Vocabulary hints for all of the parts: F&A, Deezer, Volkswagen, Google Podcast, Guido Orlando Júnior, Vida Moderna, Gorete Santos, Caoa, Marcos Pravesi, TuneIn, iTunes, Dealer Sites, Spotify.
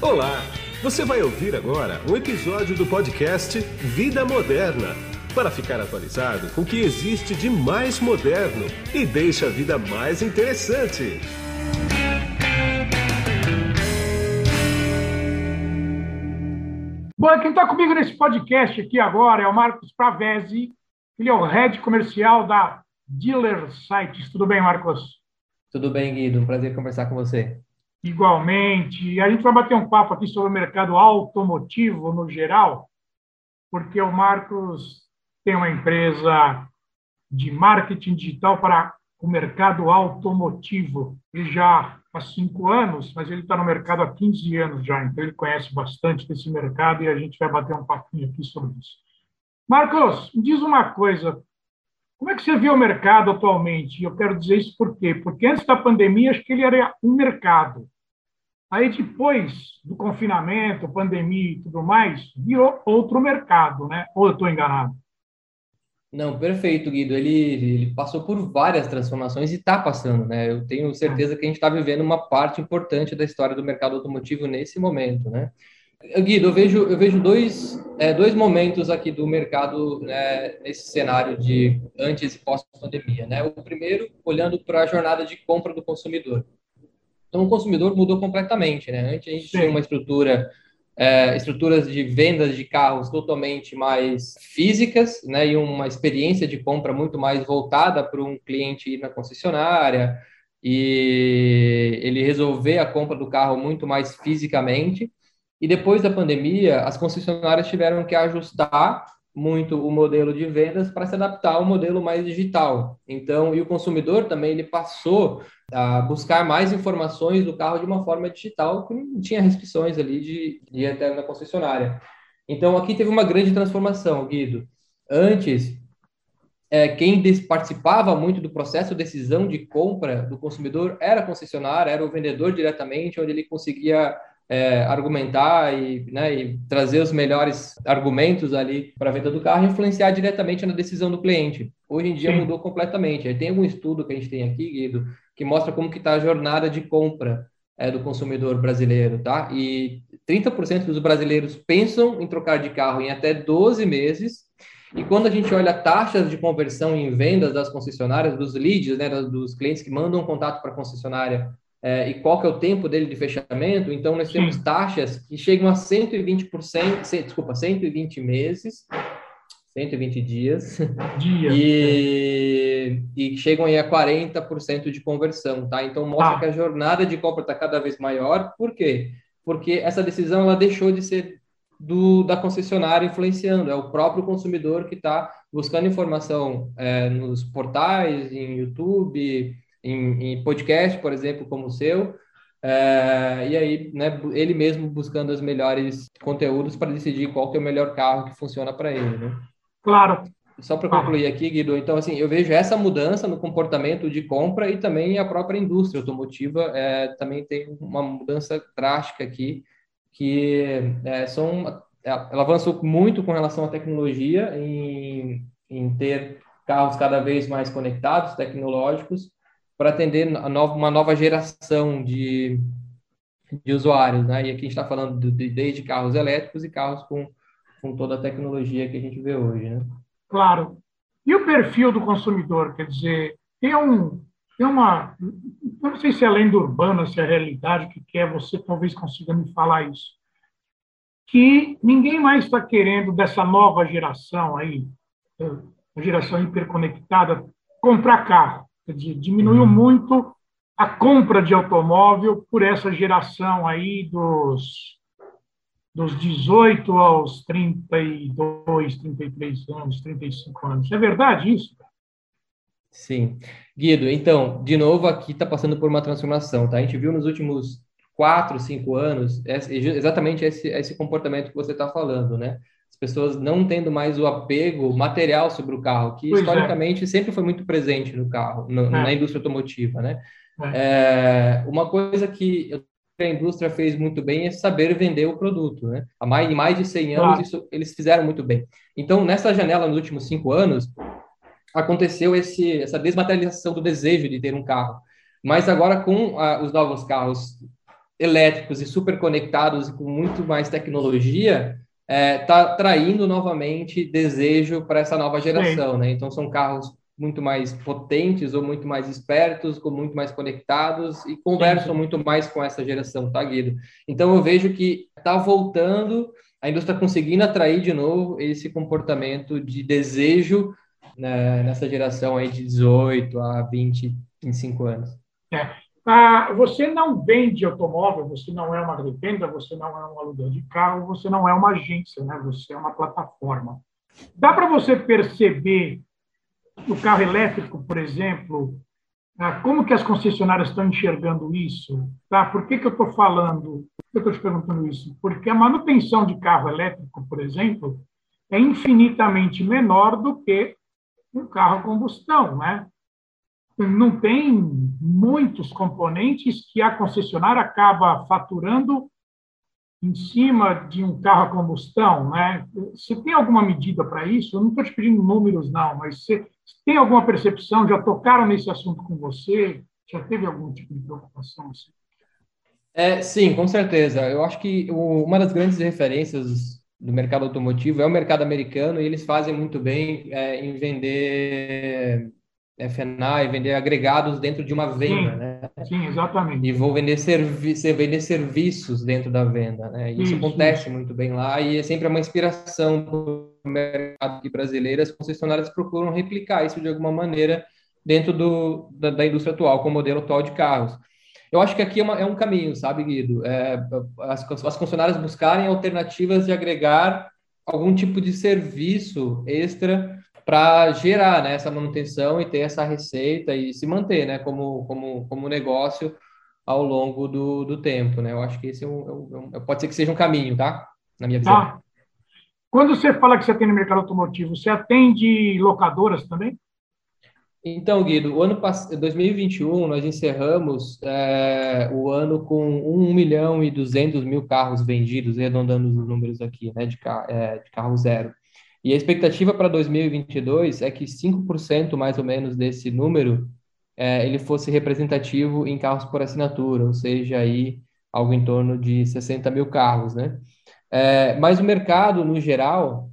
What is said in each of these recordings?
Olá! Você vai ouvir agora um episódio do podcast Vida Moderna, para ficar atualizado com o que existe de mais moderno e deixa a vida mais interessante. Bom, quem está comigo nesse podcast aqui agora é o Marcos Pravesi, ele é o head comercial da Dealer Sites. Tudo bem, Marcos? Tudo bem, Guido. Um prazer conversar com você. Igualmente. A gente vai bater um papo aqui sobre o mercado automotivo no geral, porque o Marcos tem uma empresa de marketing digital para o mercado automotivo. Ele já há 5 anos, mas ele está no mercado há 15 anos já, então ele conhece bastante desse mercado e a gente vai bater um papinho aqui sobre isso. Marcos, me diz uma coisa. Como é que você vê o mercado atualmente? Eu quero dizer isso por quê? Porque antes da pandemia, acho que ele era um mercado. Aí, depois do confinamento, pandemia e tudo mais, virou outro mercado, né? Ou eu estou enganado? Não, perfeito, Guido. Ele passou por várias transformações e está passando, né? Eu tenho certeza que a gente está vivendo uma parte importante da história do mercado automotivo nesse momento, né? Guido, eu vejo dois momentos aqui do mercado, né, nesse cenário de antes e pós-pandemia, né? O primeiro, olhando para a jornada de compra do consumidor. Então, o consumidor mudou completamente, né? Antes a gente tinha uma estrutura, estruturas de vendas de carros totalmente mais físicas, né? E uma experiência de compra muito mais voltada para um cliente ir na concessionária e ele resolver a compra do carro muito mais fisicamente. E depois da pandemia, as concessionárias tiveram que ajustar muito o modelo de vendas para se adaptar ao modelo mais digital. Então, e o consumidor também, ele passou a buscar mais informações do carro de uma forma digital, que não tinha restrições ali de ir até na concessionária. Então, aqui teve uma grande transformação, Guido. Antes, quem participava muito do processo de decisão de compra do consumidor era a concessionária, era o vendedor diretamente, onde ele conseguia argumentar e, né, e trazer os melhores argumentos ali para a venda do carro e influenciar diretamente na decisão do cliente. Hoje em dia mudou completamente. Tem um estudo que a gente tem aqui, Guido, que mostra como que está a jornada de compra do consumidor brasileiro, tá? E 30% dos brasileiros pensam em trocar de carro em até 12 meses. E quando a gente olha taxas de conversão em vendas das concessionárias, dos leads, né, dos clientes que mandam contato para a concessionária, e qual que é o tempo dele de fechamento, então nós temos taxas que chegam a 120 meses, 120 dias. E chegam aí a 40% de conversão, tá? Então mostra que a jornada de compra está cada vez maior. Por quê? Porque essa decisão ela deixou de ser da concessionária influenciando, é o próprio consumidor que está buscando informação nos portais, em YouTube, em podcast, por exemplo, como o seu, e aí, né, ele mesmo buscando os melhores conteúdos para decidir qual que é o melhor carro que funciona para ele, né? Claro. Só para concluir aqui, Guido, então, assim, eu vejo essa mudança no comportamento de compra e também a própria indústria automotiva também tem uma mudança drástica aqui, que ela avançou muito com relação à tecnologia em ter carros cada vez mais conectados, tecnológicos, para atender uma nova geração de usuários, né? E aqui a gente está falando desde carros elétricos e carros com toda a tecnologia que a gente vê hoje, né? Claro. E o perfil do consumidor? Quer dizer, tem uma... Eu não sei se é lenda urbana, se é realidade, o que é, você talvez consiga me falar isso. Que ninguém mais está querendo, dessa nova geração aí, a geração hiperconectada, comprar carro. Diminuiu muito a compra de automóvel por essa geração aí dos 18 aos 32, 33 anos, 35 anos. É verdade isso? Sim. Guido, então, de novo, aqui está passando por uma transformação, tá? A gente viu nos últimos 4-5 anos exatamente esse comportamento que você está falando, né? As pessoas não tendo mais o apego material sobre o carro, que historicamente sempre foi muito presente no carro, na indústria automotiva, né? Uma coisa que a indústria fez muito bem é saber vender o produto, né? Há mais de 100 anos isso, eles fizeram muito bem. Então, nessa janela, nos últimos 5 anos, aconteceu essa desmaterialização do desejo de ter um carro. Mas agora, com os novos carros elétricos e superconectados e com muito mais tecnologia, está atraindo novamente desejo para essa nova geração, né? Então, são carros muito mais potentes ou muito mais espertos, com muito mais conectados e conversam muito mais com essa geração, tá, Guido? Então, eu vejo que está voltando, a indústria conseguindo atrair de novo esse comportamento de desejo, né, nessa geração aí de 18 a 20, 25 anos. Você não vende automóvel, você não é uma revenda, você não é um aluguel de carro, você não é uma agência, né? Você é uma plataforma. Dá para você perceber no carro elétrico, por exemplo, como que as concessionárias estão enxergando isso? Tá? Por que eu estou falando? Por que eu estou te perguntando isso? Porque a manutenção de carro elétrico, por exemplo, é infinitamente menor do que um carro a combustão, né? Não tem muitos componentes que a concessionária acaba faturando em cima de um carro a combustão, né? Você tem alguma medida para isso? Eu não estou te pedindo números, não, mas você tem alguma percepção? Já tocaram nesse assunto com você? Já teve algum tipo de preocupação? Sim, com certeza. Eu acho que uma das grandes referências do mercado automotivo é o mercado americano, e eles fazem muito bem em vender F&A e vender agregados dentro de uma venda, né? Sim, exatamente. E vou vender serviços dentro da venda, né? E isso acontece muito bem lá, e é sempre uma inspiração para o mercado brasileiro. As concessionárias procuram replicar isso de alguma maneira dentro da indústria atual, com o modelo atual de carros. Eu acho que aqui é um caminho, sabe, Guido? As concessionárias buscarem alternativas de agregar algum tipo de serviço extra para gerar, né, essa manutenção e ter essa receita e se manter, né, como negócio ao longo do tempo, né? Eu acho que esse pode ser que seja um caminho, tá? Na minha visão. Tá. Quando você fala que você atende no mercado automotivo, você atende locadoras também? Então, Guido, o ano 2021 nós encerramos o ano com 1.200.000 carros vendidos, arredondando os números aqui, né, de carro zero. E a expectativa para 2022 é que 5% mais ou menos desse número ele fosse representativo em carros por assinatura, ou seja, aí algo em torno de 60.000 carros, né? Mas o mercado, no geral,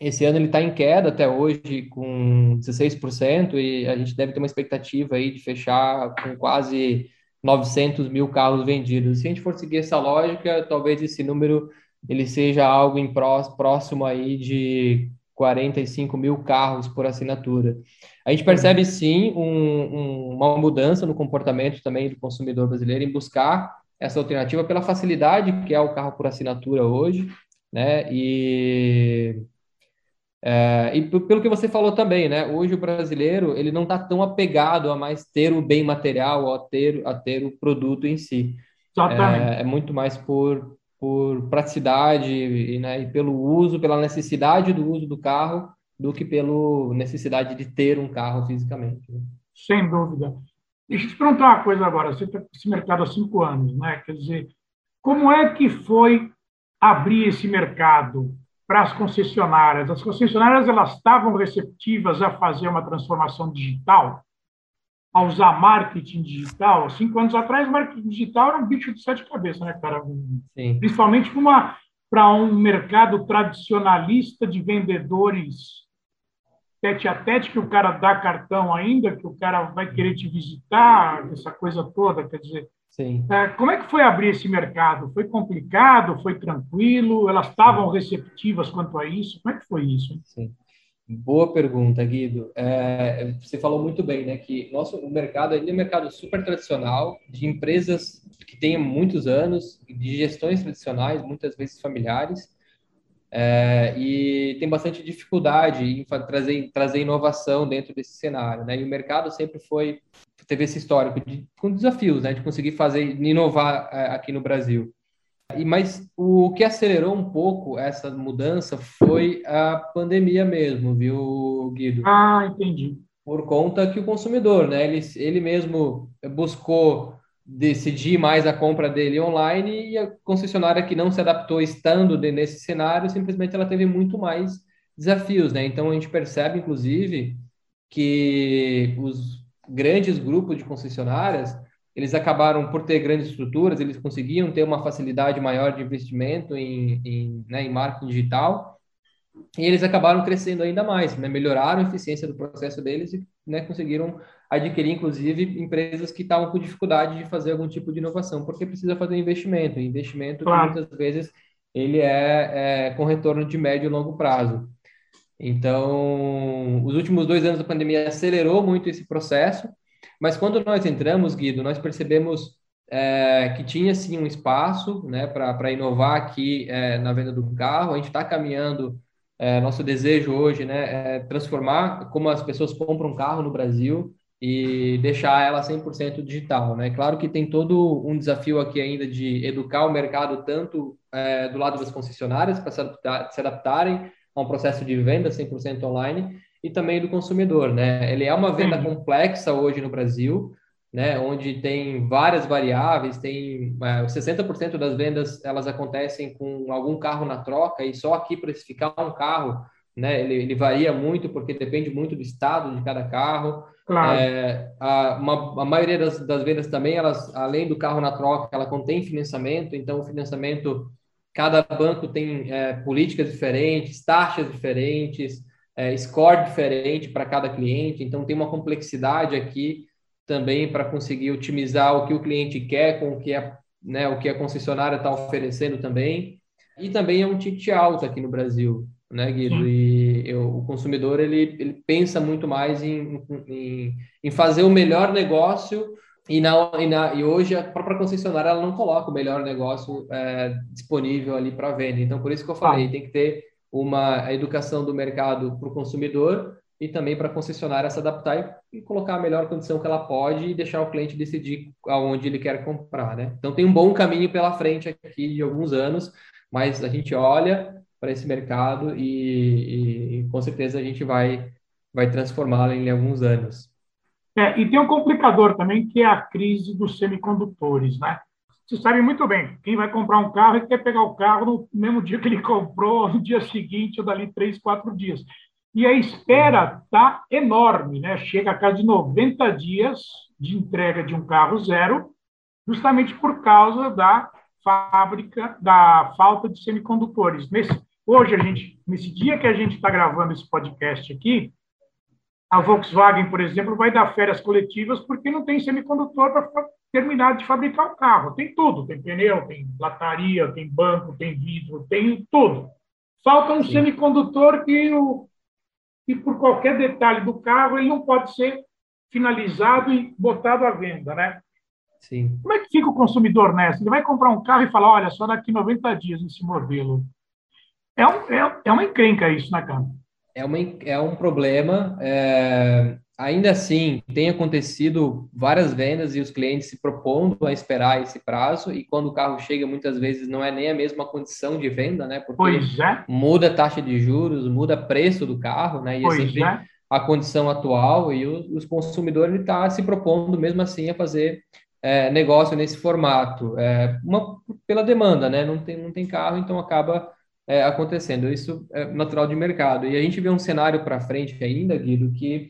esse ano ele está em queda até hoje com 16%, e a gente deve ter uma expectativa aí de fechar com quase 900.000 carros vendidos. Se a gente for seguir essa lógica, talvez esse número ele seja algo em próximo aí de 45.000 carros por assinatura. A gente percebe, sim, uma mudança no comportamento também do consumidor brasileiro em buscar essa alternativa pela facilidade que é o carro por assinatura hoje, né? E pelo que você falou também, né? Hoje o brasileiro ele não está tão apegado a mais ter o bem material ou a ter o produto em si. É muito mais por praticidade, né, e pelo uso, pela necessidade do uso do carro, do que pela necessidade de ter um carro fisicamente. Sem dúvida. Deixa eu te perguntar uma coisa agora. Você está nesse mercado há 5 anos, né? Quer dizer, como é que foi abrir esse mercado para as concessionárias? As concessionárias, elas estavam receptivas a fazer uma transformação digital, a usar marketing digital? 5 anos atrás, marketing digital era um bicho de 7 cabeças, né, cara? Sim. Principalmente para um mercado tradicionalista de vendedores tete a tete, que o cara dá cartão ainda, que o cara vai querer te visitar, essa coisa toda, quer dizer. Sim. Como é que foi abrir esse mercado? Foi complicado? Foi tranquilo? Elas estavam receptivas quanto a isso? Como é que foi isso, hein? Sim. Boa pergunta, Guido. Você falou muito bem, né, que o mercado ainda é um mercado super tradicional, de empresas que têm muitos anos, de gestões tradicionais, muitas vezes familiares, e tem bastante dificuldade em trazer inovação dentro desse cenário, né? E o mercado sempre teve esse histórico com desafios, né, de conseguir inovar aqui no Brasil. Mas o que acelerou um pouco essa mudança foi a pandemia mesmo, viu, Guido? Ah, entendi. Por conta que o consumidor, né, ele mesmo buscou decidir mais a compra dele online, e a concessionária que não se adaptou estando nesse cenário, simplesmente ela teve muito mais desafios, né? Então a gente percebe, inclusive, que os grandes grupos de concessionárias eles acabaram por ter grandes estruturas, eles conseguiam ter uma facilidade maior de investimento em marketing digital, e eles acabaram crescendo ainda mais, né? Melhoraram a eficiência do processo deles e, né, conseguiram adquirir, inclusive, empresas que estavam com dificuldade de fazer algum tipo de inovação, porque precisa fazer investimento, e investimento, claro, que muitas vezes ele é com retorno de médio e longo prazo. Então, os últimos 2 anos da pandemia acelerou muito esse processo, mas quando nós entramos, Guido, nós percebemos que tinha, sim, um espaço, né, para inovar aqui na venda do carro. A gente está caminhando, nosso desejo hoje, né, é transformar como as pessoas compram um carro no Brasil e deixar ela 100% digital, né? Claro que tem todo um desafio aqui ainda de educar o mercado, tanto do lado das concessionárias, para se adaptarem a um processo de venda 100% online, e também do consumidor, né? Ele é uma venda complexa hoje no Brasil, né? Onde tem várias variáveis, tem 60% das vendas, elas acontecem com algum carro na troca, e só aqui precificar um carro, né? Ele varia muito, porque depende muito do estado de cada carro. Claro. A maioria das vendas também, elas, além do carro na troca, ela contém financiamento, então o financiamento, cada banco tem políticas diferentes, taxas diferentes, score diferente para cada cliente, então tem uma complexidade aqui também para conseguir otimizar o que o cliente quer com o que a concessionária está oferecendo também, e também é um ticket alto aqui no Brasil, né, Guido? Sim. E o consumidor ele pensa muito mais em fazer o melhor negócio, e hoje a própria concessionária ela não coloca o melhor negócio disponível ali para venda, então por isso que eu falei, tem que ter a educação do mercado para o consumidor e também para a concessionária se adaptar e colocar a melhor condição que ela pode e deixar o cliente decidir aonde ele quer comprar, né? Então tem um bom caminho pela frente aqui de alguns anos, mas a gente olha para esse mercado e com certeza a gente vai transformá-lo em alguns anos. E tem um complicador também, que é a crise dos semicondutores, né? Você sabe muito bem, quem vai comprar um carro ele quer pegar o carro no mesmo dia que ele comprou, no dia seguinte, ou dali 3, 4 dias. E a espera está enorme, né? Chega a casa de 90 dias de entrega de um carro zero, justamente por causa da fábrica, da falta de semicondutores. Hoje, nesse dia que a gente está gravando esse podcast aqui, a Volkswagen, por exemplo, vai dar férias coletivas porque não tem semicondutor para terminar de fabricar o carro. Tem tudo, tem pneu, tem lataria, tem banco, tem vidro, tem tudo. Falta um semicondutor que por qualquer detalhe do carro, ele não pode ser finalizado e botado à venda, né? Sim. Como é que fica o consumidor nessa? Ele vai comprar um carro e falar, olha, só daqui 90 dias esse modelo. É uma encrenca isso, né, cara? É um problema, ainda assim, tem acontecido várias vendas e os clientes se propondo a esperar esse prazo, e quando o carro chega, muitas vezes não é nem a mesma condição de venda, né? Porque muda a taxa de juros, muda preço do carro, né? E é sempre a condição atual, e os consumidores estão se propondo, mesmo assim, a fazer negócio nesse formato. Pela demanda, né? Não tem carro, então acaba... acontecendo, isso é natural de mercado. E a gente vê um cenário para frente ainda, Guido, que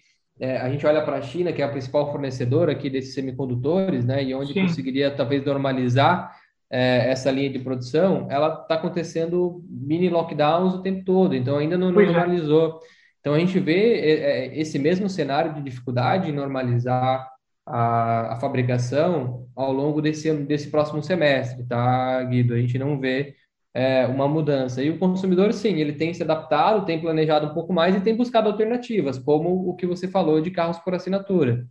a gente olha para a China, que é a principal fornecedora aqui desses semicondutores, né, e onde Sim. conseguiria talvez normalizar essa linha de produção, ela está acontecendo mini lockdowns o tempo todo, então ainda não normalizou. Então a gente vê esse mesmo cenário de dificuldade em normalizar a fabricação ao longo desse próximo semestre, tá, Guido? A gente não vê uma mudança. E o consumidor, sim, ele tem se adaptado, tem planejado um pouco mais e tem buscado alternativas, como o que você falou de carros por assinatura,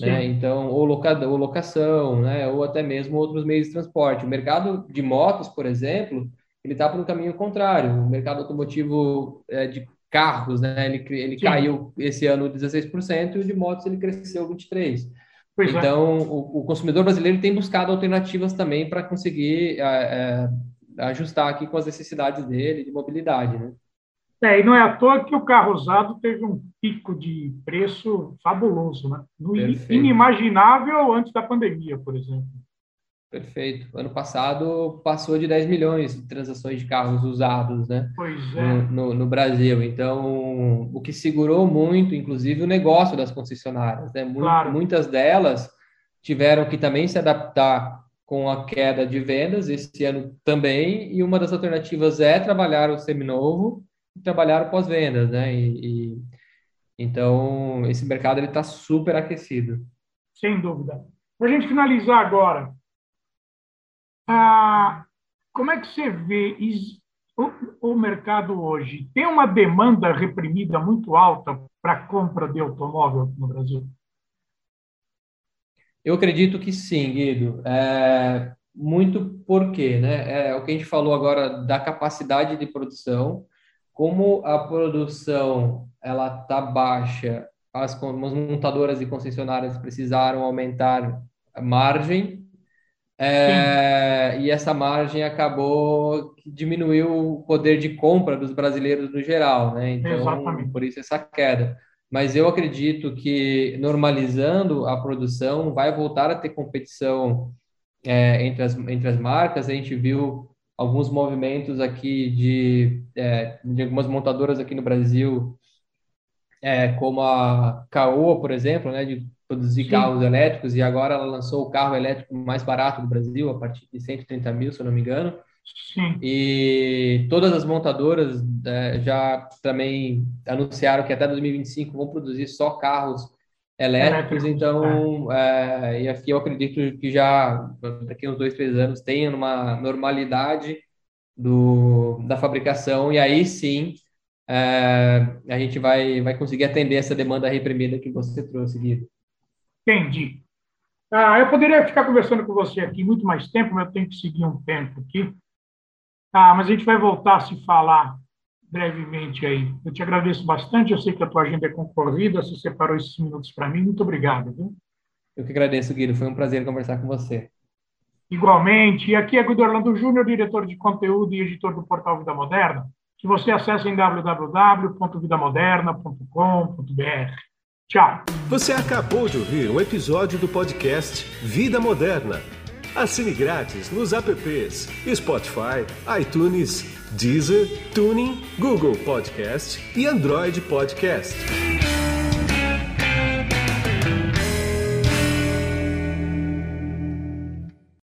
né? Então, ou locação, né? Ou até mesmo outros meios de transporte. O mercado de motos, por exemplo, ele está para um caminho contrário. O mercado automotivo de carros, né? Ele caiu esse ano 16% e o de motos ele cresceu 23%. Pois então, o consumidor brasileiro tem buscado alternativas também para conseguir... ajustar aqui com as necessidades dele de mobilidade, né? E não é à toa que o carro usado teve um pico de preço fabuloso, né? Inimaginável antes da pandemia, por exemplo. Perfeito. Ano passado passou de 10 milhões de transações de carros usados, né? Pois é. No Brasil. Então, o que segurou muito, inclusive, o negócio das concessionárias, né? Muitas delas tiveram que também se adaptar com a queda de vendas esse ano também, e uma das alternativas é trabalhar o seminovo e trabalhar o pós-vendas, né? Então, esse mercado ele está super aquecido. Sem dúvida. Para a gente finalizar agora, como é que você vê o mercado hoje? Tem uma demanda reprimida muito alta para compra de automóvel no Brasil? Eu acredito que sim, Guido. Muito porque, né? O que a gente falou agora da capacidade de produção, como a produção ela está baixa, as montadoras e concessionárias precisaram aumentar a margem, e essa margem acabou que diminuiu o poder de compra dos brasileiros no geral, né? Então, exatamente. Por isso essa queda. Mas eu acredito que, normalizando a produção, vai voltar a ter competição entre as marcas. A gente viu alguns movimentos aqui de algumas montadoras aqui no Brasil, como a Caoa, por exemplo, né, de produzir carros elétricos, e agora ela lançou o carro elétrico mais barato do Brasil, a partir de 130 mil, se eu não me engano. Sim. E todas as montadoras já também anunciaram que até 2025 vão produzir só carros elétricos, então e aqui eu acredito que já daqui uns 2-3 anos tenha uma normalidade da fabricação, e aí sim a gente vai conseguir atender essa demanda reprimida que você trouxe, Guido. Entendi. Eu poderia ficar conversando com você aqui muito mais tempo, mas eu tenho que seguir um tempo aqui. Mas a gente vai voltar a se falar brevemente aí. Eu te agradeço bastante, eu sei que a tua agenda é concorrida, você separou esses minutos para mim, muito obrigado, viu? Eu que agradeço, Guido, foi um prazer conversar com você. Igualmente, e aqui é Guido Orlando Júnior, diretor de conteúdo e editor do portal Vida Moderna, que você acessa em www.vidamoderna.com.br. Tchau! Você acabou de ouvir um episódio do podcast Vida Moderna. Assine grátis nos apps Spotify, iTunes, Deezer, TuneIn, Google Podcast e Android Podcast.